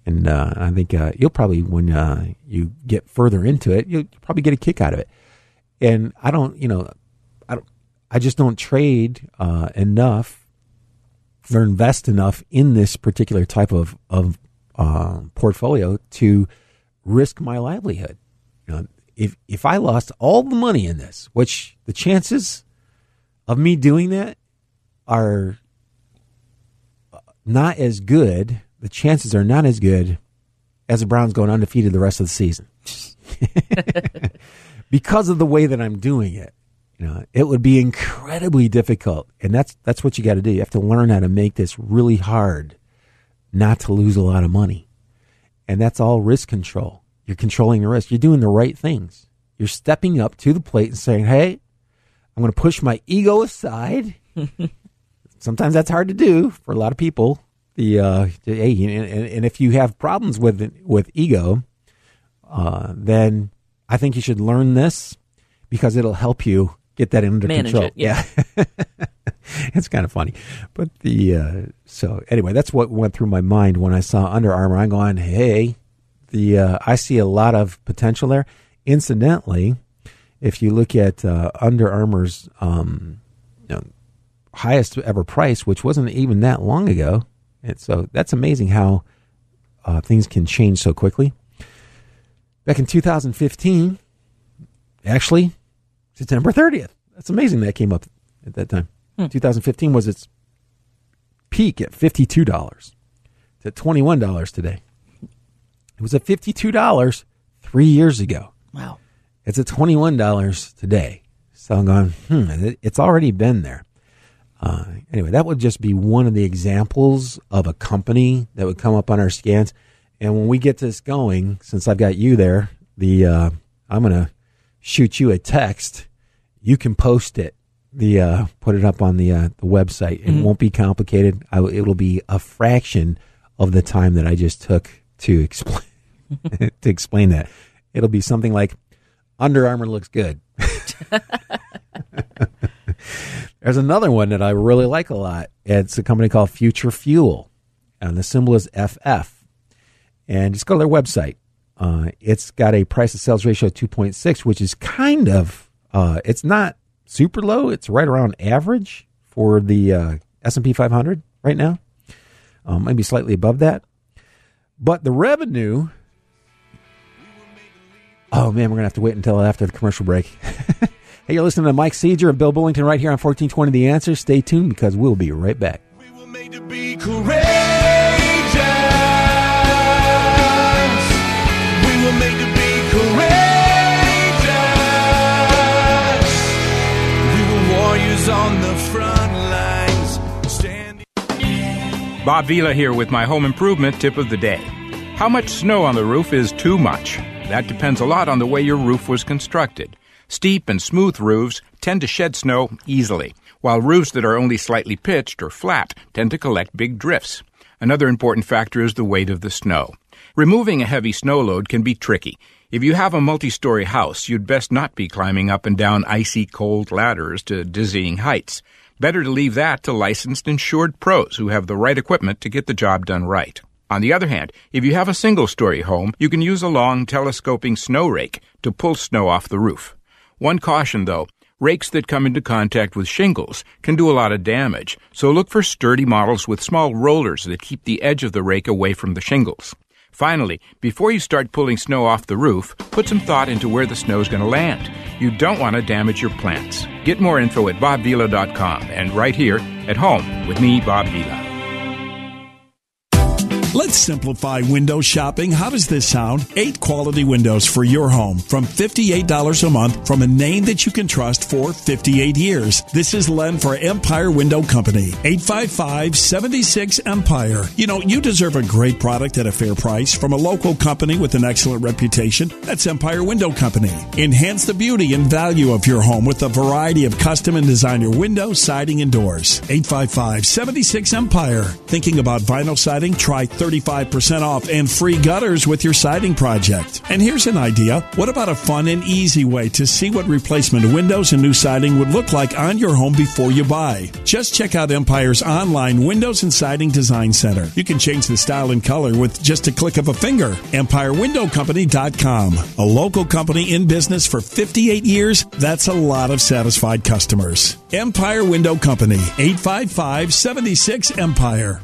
And uh, I think uh, you'll probably, when uh, you get further into it, you'll probably get a kick out of it. And I don't, you know, I don't, I just don't trade uh, enough or invest enough in this particular type of, of uh, portfolio to risk my livelihood. You know, if if I lost all the money in this, which the chances of me doing that are not as good, the chances are not as good as the Browns going undefeated the rest of the season. Because of the way that I'm doing it, you know, it would be incredibly difficult. And that's that's what you got to do. You have to learn how to make this really hard not to lose a lot of money. And that's all risk control. You're controlling the risk. You're doing the right things. You're stepping up to the plate and saying, hey, I'm going to push my ego aside. Sometimes that's hard to do for a lot of people. The uh, hey, and, and if you have problems with with ego, uh, then I think you should learn this because it'll help you get that under Manage control. It, yeah, yeah. It's kind of funny, but the uh, so anyway, that's what went through my mind when I saw Under Armour. I'm going, hey, the uh, I see a lot of potential there. Incidentally, if you look at uh, Under Armour's um, you know, highest ever price, which wasn't even that long ago, and so that's amazing how uh, things can change so quickly. Back in two thousand fifteen, actually September thirtieth. That's amazing that came up at that time. twenty fifteen was its peak at fifty-two dollars. It's at twenty-one dollars today. It was at fifty-two dollars three years ago. Wow. It's at twenty-one dollars today. So I'm going, hmm, it's already been there. Uh, anyway, that would just be one of the examples of a company that would come up on our scans. And when we get this going, since I've got you there, the uh, I'm going to shoot you a text. You can post it. The uh, put it up on the uh, the website. It mm-hmm. won't be complicated. I w- it'll be a fraction of the time that I just took to explain to explain that. It'll be something like Under Armour looks good. There's another one that I really like a lot. It's a company called Future Fuel, and the symbol is F F. And just go to their website. Uh, it's got a price to sales ratio of two point six, which is kind of uh, it's not super low. It's right around average for the uh, S and P five hundred right now. Um, maybe slightly above that. But the revenue... Oh, man, we're going to have to wait until after the commercial break. Hey, you're listening to Mike Seeger and Bill Bullington right here on fourteen twenty The Answer. Stay tuned because we'll be right back. We were made to be courageous. We were made to be courageous. On the front lines, standing... Bob Vila here with my home improvement tip of the day. How much snow on the roof is too much? That depends a lot on the way your roof was constructed. Steep and smooth roofs tend to shed snow easily, while roofs that are only slightly pitched or flat tend to collect big drifts. Another important factor is the weight of the snow. Removing a heavy snow load can be tricky. If you have a multi-story house, you'd best not be climbing up and down icy cold ladders to dizzying heights. Better to leave that to licensed insured pros who have the right equipment to get the job done right. On the other hand, if you have a single-story home, you can use a long telescoping snow rake to pull snow off the roof. One caution, though, rakes that come into contact with shingles can do a lot of damage, so look for sturdy models with small rollers that keep the edge of the rake away from the shingles. Finally, before you start pulling snow off the roof, put some thought into where the snow is going to land. You don't want to damage your plants. Get more info at Bob Vila dot com and right here at home with me, Bob Vila. Let's simplify window shopping. How does this sound? Eight quality windows for your home from fifty-eight dollars a month from a name that you can trust for fifty-eight years. This is Len for Empire Window Company. eight five five, seven six, EMPIRE. You know, you deserve a great product at a fair price from a local company with an excellent reputation. That's Empire Window Company. Enhance the beauty and value of your home with a variety of custom and designer windows, siding, and doors. eight five five, seven six, EMPIRE. Thinking about vinyl siding? Try thirty-five percent off and free gutters with your siding project. And here's an idea. What about a fun and easy way to see what replacement windows and new siding would look like on your home before you buy? Just check out Empire's online Windows and Siding Design Center. You can change the style and color with just a click of a finger. Empire Window Company dot com. A local company in business for fifty-eight years. That's a lot of satisfied customers. Empire Window Company. eight five five, seven six, EMPIRE.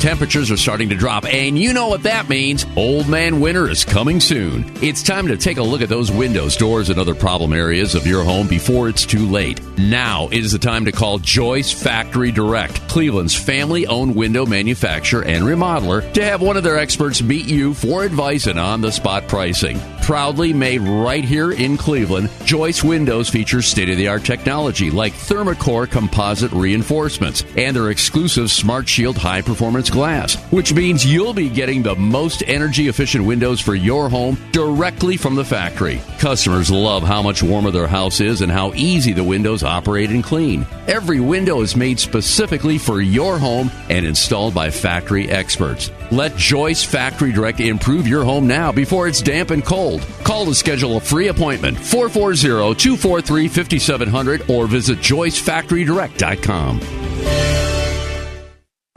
Temperatures are starting to drop, and you know what that means. Old man winter is coming soon. It's time to take a look at those windows, doors, and other problem areas of your home before it's too late. Now is the time to call Joyce Factory Direct, Cleveland's family-owned window manufacturer and remodeler, to have one of their experts meet you for advice and on-the-spot pricing. Proudly made right here in Cleveland, Joyce Windows features state-of-the-art technology like Thermacore composite reinforcements and their exclusive Smart Shield high-performance glass, which means you'll be getting the most energy-efficient windows for your home directly from the factory. Customers love how much warmer their house is and how easy the windows operate and clean. Every window is made specifically for your home and installed by factory experts. Let Joyce Factory Direct improve your home now before it's damp and cold. Call to schedule a free appointment, four four zero, two four three, five seven zero zero, or visit joyce factory direct dot com.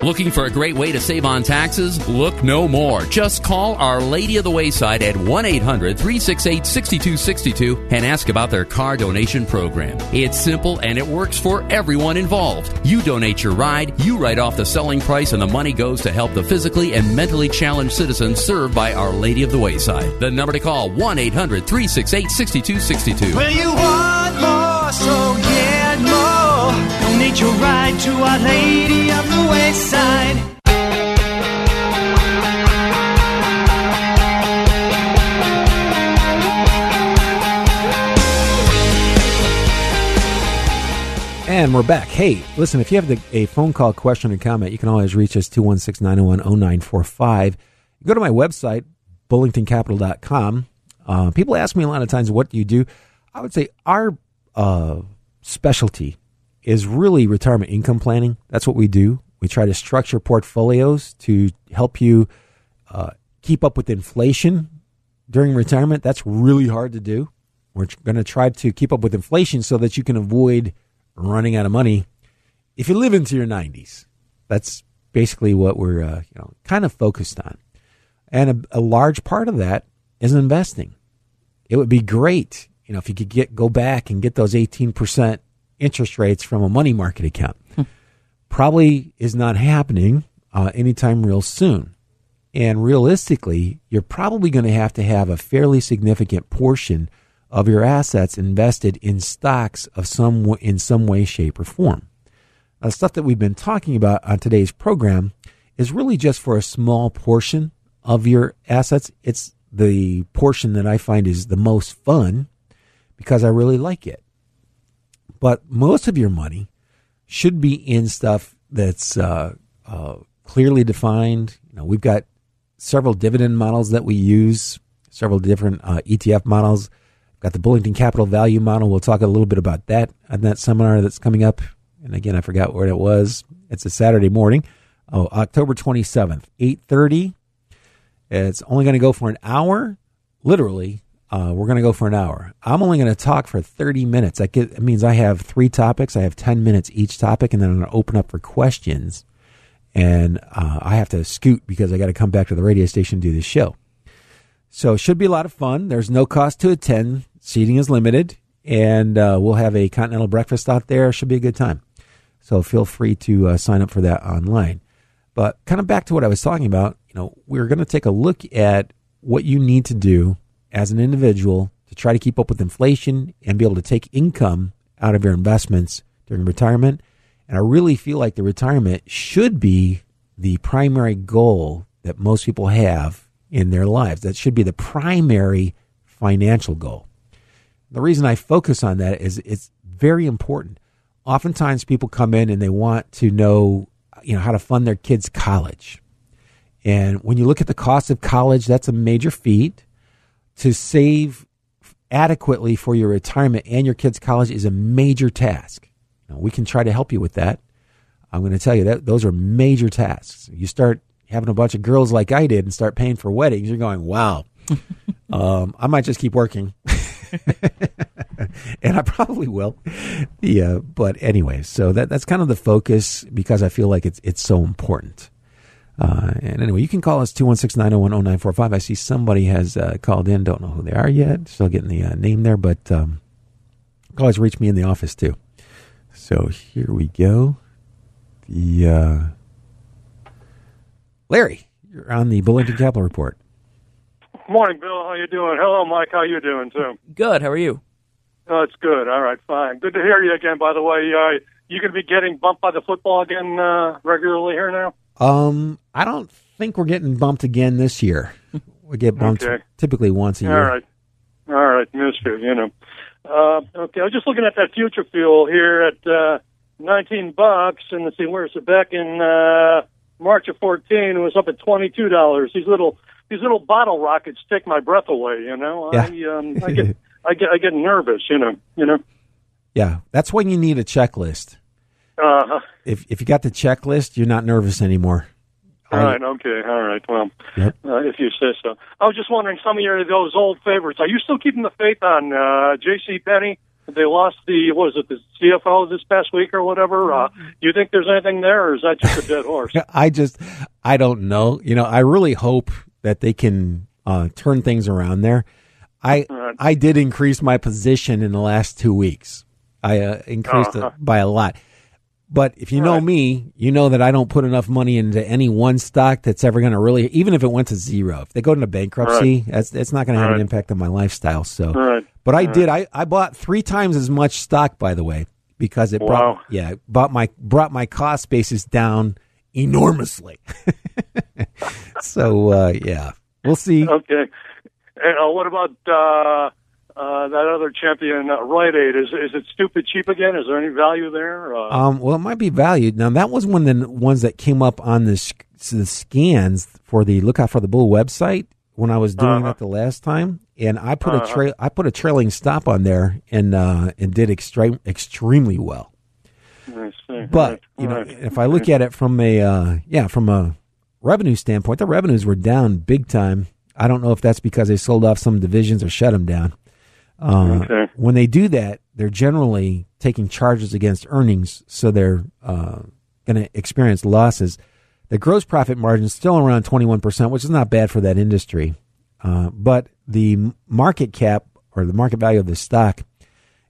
Looking for a great way to save on taxes? Look no more. Just call Our Lady of the Wayside at one eight hundred, three six eight, six two six two and ask about their car donation program. It's simple and it works for everyone involved. You donate your ride, you write off the selling price, and the money goes to help the physically and mentally challenged citizens served by Our Lady of the Wayside. The number to call, one eight hundred, three six eight, six two six two. Well, you want more, so get more. Donate your ride to Our Lady of the Wayside. And we're back. Hey, listen, if you have the, a phone call, question, and comment, you can always reach us, two one six, nine zero one, zero nine four five. Go to my website, Bullington Capital dot com. Uh, people ask me a lot of times, what do you do? I would say our uh, specialty is really retirement income planning. That's what we do. We try to structure portfolios to help you uh, keep up with inflation during retirement. That's really hard to do. We're going to try to keep up with inflation so that you can avoid running out of money if you live into your nineties. That's basically what we're uh, you know, kind of focused on. And a, a large part of that is investing. It would be great, you know, if you could get go back and get those eighteen percent interest rates from a money market account. Hmm. Probably is not happening uh, anytime real soon. And realistically, you're probably going to have to have a fairly significant portion of your assets invested in stocks of some w- in some way, shape, or form. Now, the stuff that we've been talking about on today's program is really just for a small portion of your assets. It's the portion that I find is the most fun because I really like it. But most of your money should be in stuff that's uh, uh, clearly defined. You know, we've got several dividend models that we use, several different uh, E T F models. We've got the Bullington Capital Value Model. We'll talk a little bit about that on that seminar that's coming up. And again, I forgot where it was. It's a Saturday morning, oh, October twenty-seventh, eight thirty. It's only going to go for an hour, literally. Uh, we're going to go for an hour. I'm only going to talk for thirty minutes. That get, it means I have three topics. I have ten minutes each topic, and then I'm going to open up for questions. And uh, I have to scoot because I got to come back to the radio station to do this show. So it should be a lot of fun. There's no cost to attend. Seating is limited. And uh, we'll have a continental breakfast out there. It should be a good time. So feel free to uh, sign up for that online. But kind of back to what I was talking about, you know, we're going to take a look at what you need to do as an individual to try to keep up with inflation and be able to take income out of your investments during retirement. And I really feel like the retirement should be the primary goal that most people have in their lives. That should be the primary financial goal. The reason I focus on that is it's very important. Oftentimes people come in and they want to know, you know, how to fund their kids' college. And when you look at the cost of college, that's a major feat. To save adequately for your retirement and your kids' college is a major task. Now, we can try to help you with that. I'm going to tell you that those are major tasks. You start having a bunch of girls like I did and start paying for weddings, you're going, wow, um, I might just keep working. And I probably will. Yeah, but anyway, so that that's kind of the focus because I feel like it's it's so important. Uh, and anyway, you can call us two one six, nine oh one, oh nine four five. I see somebody has uh, called in. Don't know who they are yet. Still getting the uh, name there, but um, callers reach me in the office too. So here we go. The uh, Larry, you're on the Bullington Capital Report. Morning, Bill. How you doing? Hello, Mike. How you doing too? Good. How are you? Oh, it's good. All right, fine. Good to hear you again. By the way, uh, you going to be getting bumped by the football again uh, regularly here now? Um, I don't think we're getting bumped again this year. We get bumped okay. typically once a year. All right. All right. Missed you, you know. Uh, okay, I was just looking at that Future Fuel here at uh, nineteen bucks, and let's see, where's it? Back in uh, March of fourteen, it was up at twenty-two dollars. These little these little bottle rockets take my breath away, you know. Yeah. I, um, I, get, I, get, I get nervous, you know. You know. Yeah, that's when you need a checklist. Uh, if if you got the checklist, you're not nervous anymore. All right, right okay, all right. Well, yep. uh, if you say so. I was just wondering, some of your those old favorites. Are you still keeping the faith on uh, JCPenney? They lost the what was it the C F O this past week or whatever? Do uh, you think there's anything there, or is that just a dead horse? I just I don't know. You know, I really hope that they can uh, turn things around there. I right. I did increase my position in the last two weeks. I uh, increased uh-huh. it by a lot. But if you know right. me, you know that I don't put enough money into any one stock that's ever going to really, even if it went to zero, if they go into bankruptcy, right. that's it's not going to have right. an impact on my lifestyle. So, right. But I All did. Right. I, I bought three times as much stock, by the way, because it wow. brought yeah it brought my brought my cost basis down enormously. so uh, yeah, we'll see. Okay. And uh, what about? Uh... Uh, that other champion, uh, Rite Aid, is is it stupid cheap again? Is there any value there? Uh, um, well, it might be valued. Now, that was one of the ones that came up on the, sc- the scans for the Lookout for the Bull website when I was doing uh-huh. that the last time, and I put uh-huh. a trail I put a trailing stop on there and uh, and did extre- extremely well. I see. But right. you know, right. if I look at it from a uh, yeah from a revenue standpoint, the revenues were down big time. I don't know if that's because they sold off some divisions or shut them down. Uh, okay. When they do that, they're generally taking charges against earnings, so they're uh, going to experience losses. The gross profit margin is still around twenty-one percent, which is not bad for that industry. Uh, but the market cap or the market value of the stock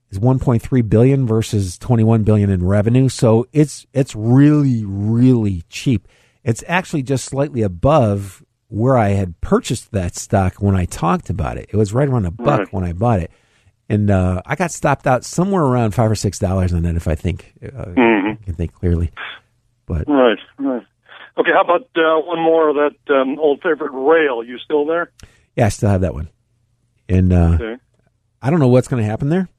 is one point three billion dollars versus twenty-one billion dollars in revenue. So it's it's really, really cheap. It's actually just slightly above where I had purchased that stock when I talked about it. It was right around a buck right. when I bought it. And uh, I got stopped out somewhere around five or six dollars on that, if I think uh, mm-hmm. I can think clearly. But right, right. Okay, how about uh, one more of that um, old favorite rail? You still there? Yeah, I still have that one. And uh, okay. I don't know what's going to happen there,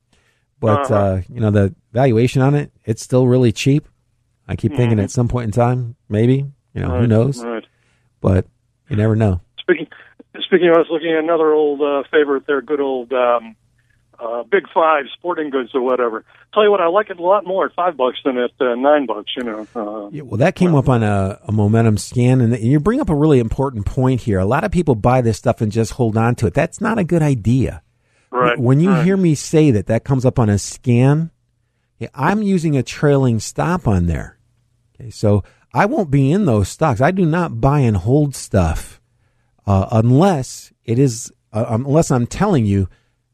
but uh-huh. uh, you know the valuation on it, it's still really cheap. I keep mm-hmm. thinking at some point in time, maybe you know right, who knows, right. but. You never know. Speaking, speaking of us, looking at another old uh, favorite there, good old um, uh, Big Five sporting goods or whatever. Tell you what, I like it a lot more at five bucks than at uh, nine bucks. You know. Uh, yeah, well, that came well. up on a, a momentum scan, and, and you bring up a really important point here. A lot of people buy this stuff and just hold on to it. That's not a good idea. Right. When you right. hear me say that, that comes up on a scan. Yeah, I'm using a trailing stop on there. Okay, so. I won't be in those stocks. I do not buy and hold stuff uh, unless it is uh, unless I'm telling you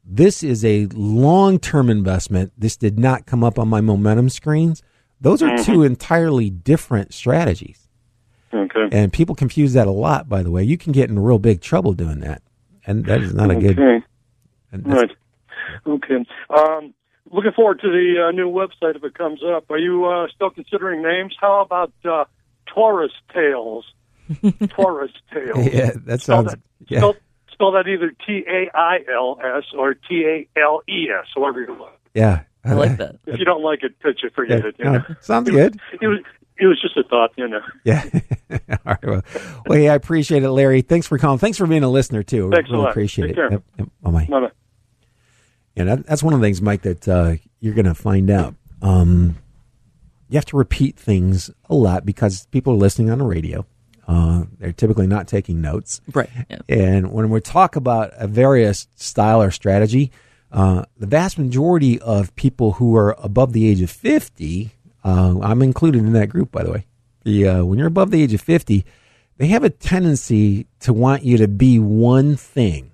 this is a long-term investment. This did not come up on my momentum screens. Those are two entirely different strategies. Okay. And people confuse that a lot, by the way. You can get in real big trouble doing that. And that is not a good okay. Right. Okay. Um Looking forward to the uh, new website if it comes up. Are you uh, still considering names? How about uh, Taurus tails. Taurus tails. Yeah, that sounds... Spell that, yeah. spell, spell that either T A I L S or T A L E S, however you like. Yeah. I like that. If you don't like it, pitch it, forget yeah. it. You no, know? Sounds it good. Was, it, was, it was just a thought, you know. Yeah. All right. Well, well, yeah, I appreciate it, Larry. Thanks for calling. Thanks for being a listener, too. Thanks really a lot. Appreciate Take it. Care. Yep, yep. Bye-bye. Bye-bye. And that, that's one of the things, Mike, that uh, you're going to find out. Um, you have to repeat things a lot because people are listening on the radio. Uh, they're typically not taking notes. Right. Yeah. And when we talk about a various style or strategy, uh, the vast majority of people who are above the age of fifty, uh, I'm included in that group, by the way. The uh, when you're above the age of fifty, they have a tendency to want you to be one thing.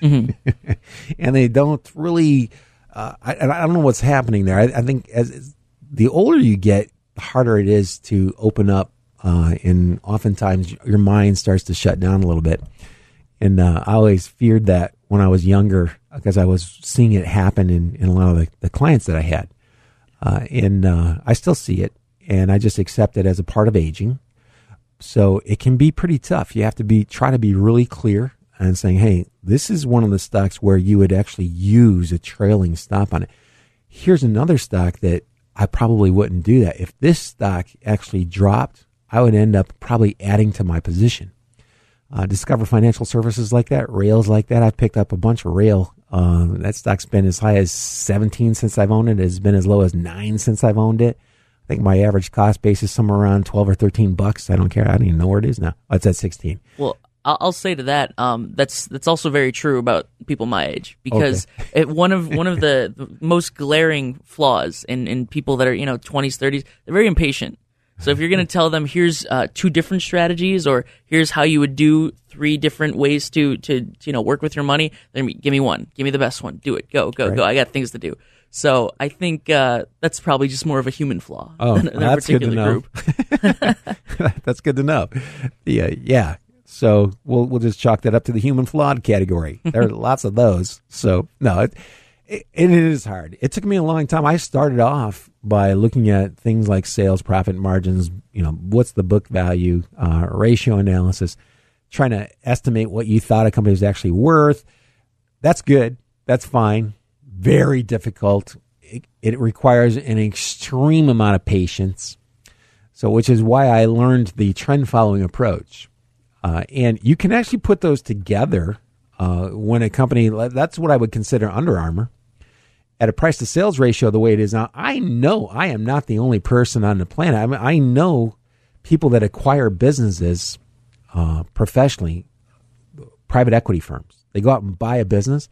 Mm-hmm. And they don't really, uh, I, I don't know what's happening there. I, I think as, as the older you get, the harder it is to open up. Uh, and oftentimes your mind starts to shut down a little bit. And uh, I always feared that when I was younger because I was seeing it happen in, in a lot of the, the clients that I had. Uh, and uh, I still see it. And I just accept it as a part of aging. So it can be pretty tough. You have to be try to be really clear and saying, hey, this is one of the stocks where you would actually use a trailing stop on it. Here's another stock that I probably wouldn't do that. If this stock actually dropped, I would end up probably adding to my position. Uh, Discover Financial Services like that, rails like that. I've picked up a bunch of rail. Uh, that stock's been as high as seventeen since I've owned it. It's been as low as nine since I've owned it. I think my average cost base is somewhere around twelve or thirteen bucks. I don't care. I don't even know where it is now. Oh, it's at sixteen. Well, I'll say to that, um, that's that's also very true about people my age because okay. it, one of one of the, the most glaring flaws in, in people that are, you know, twenties, thirties, they're very impatient. So if you're going to tell them here's uh, two different strategies or here's how you would do three different ways to, to, to you know work with your money, then give me one. Give me the best one. Do it. Go, go, right. go. I got things to do. So I think uh, that's probably just more of a human flaw oh, than, than well, a particular group. That's good to know. Yeah, yeah. So we'll we'll just chalk that up to the human flawed category. There are lots of those. So no, it, it, it is hard. It took me a long time. I started off by looking at things like sales, profit margins, you know, what's the book value, uh, ratio analysis, trying to estimate what you thought a company was actually worth. That's good. That's fine. Very difficult. It, it requires an extreme amount of patience. So, which is why I learned the trend following approach. Uh, and you can actually put those together uh, when a company, that's what I would consider Under Armour. At a price to sales ratio the way it is now, I know I am not the only person on the planet. I mean, I know people that acquire businesses uh, professionally, private equity firms. They go out and buy a business.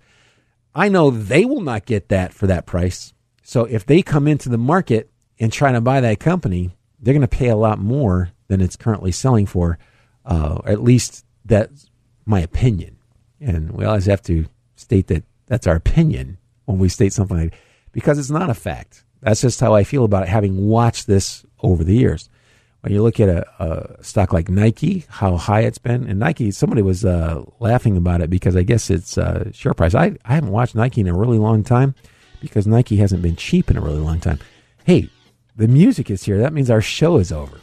I know they will not get that for that price. So if they come into the market and try to buy that company, they're going to pay a lot more than it's currently selling for. Uh, at least that's my opinion. And we always have to state that that's our opinion when we state something like that, because it's not a fact. That's just how I feel about it, having watched this over the years. When you look at a, a stock like Nike, how high it's been, and Nike, somebody was uh, laughing about it because I guess it's uh, share price. I, I haven't watched Nike in a really long time because Nike hasn't been cheap in a really long time. Hey, the music is here. That means our show is over.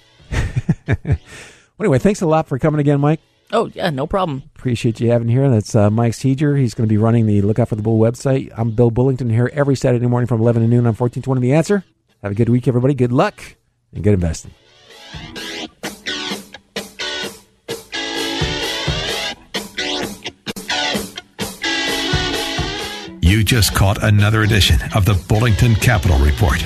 Anyway, thanks a lot for coming again, Mike. Oh, yeah, no problem. Appreciate you having here. That's uh, Mike Seeger. He's going to be running the Lookout for the Bull website. I'm Bill Bullington here every Saturday morning from eleven to noon on fourteen twenty The Answer. Have a good week, everybody. Good luck and good investing. You just caught another edition of the Bullington Capital Report,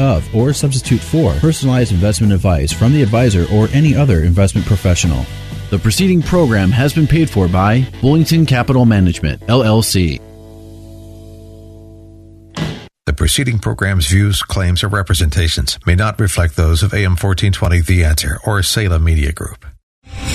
of or substitute for personalized investment advice from the advisor or any other investment professional. The preceding program has been paid for by Bullington Capital Management, L L C. The preceding program's views, claims, or representations may not reflect those of A M fourteen twenty The Answer or Salem Media Group.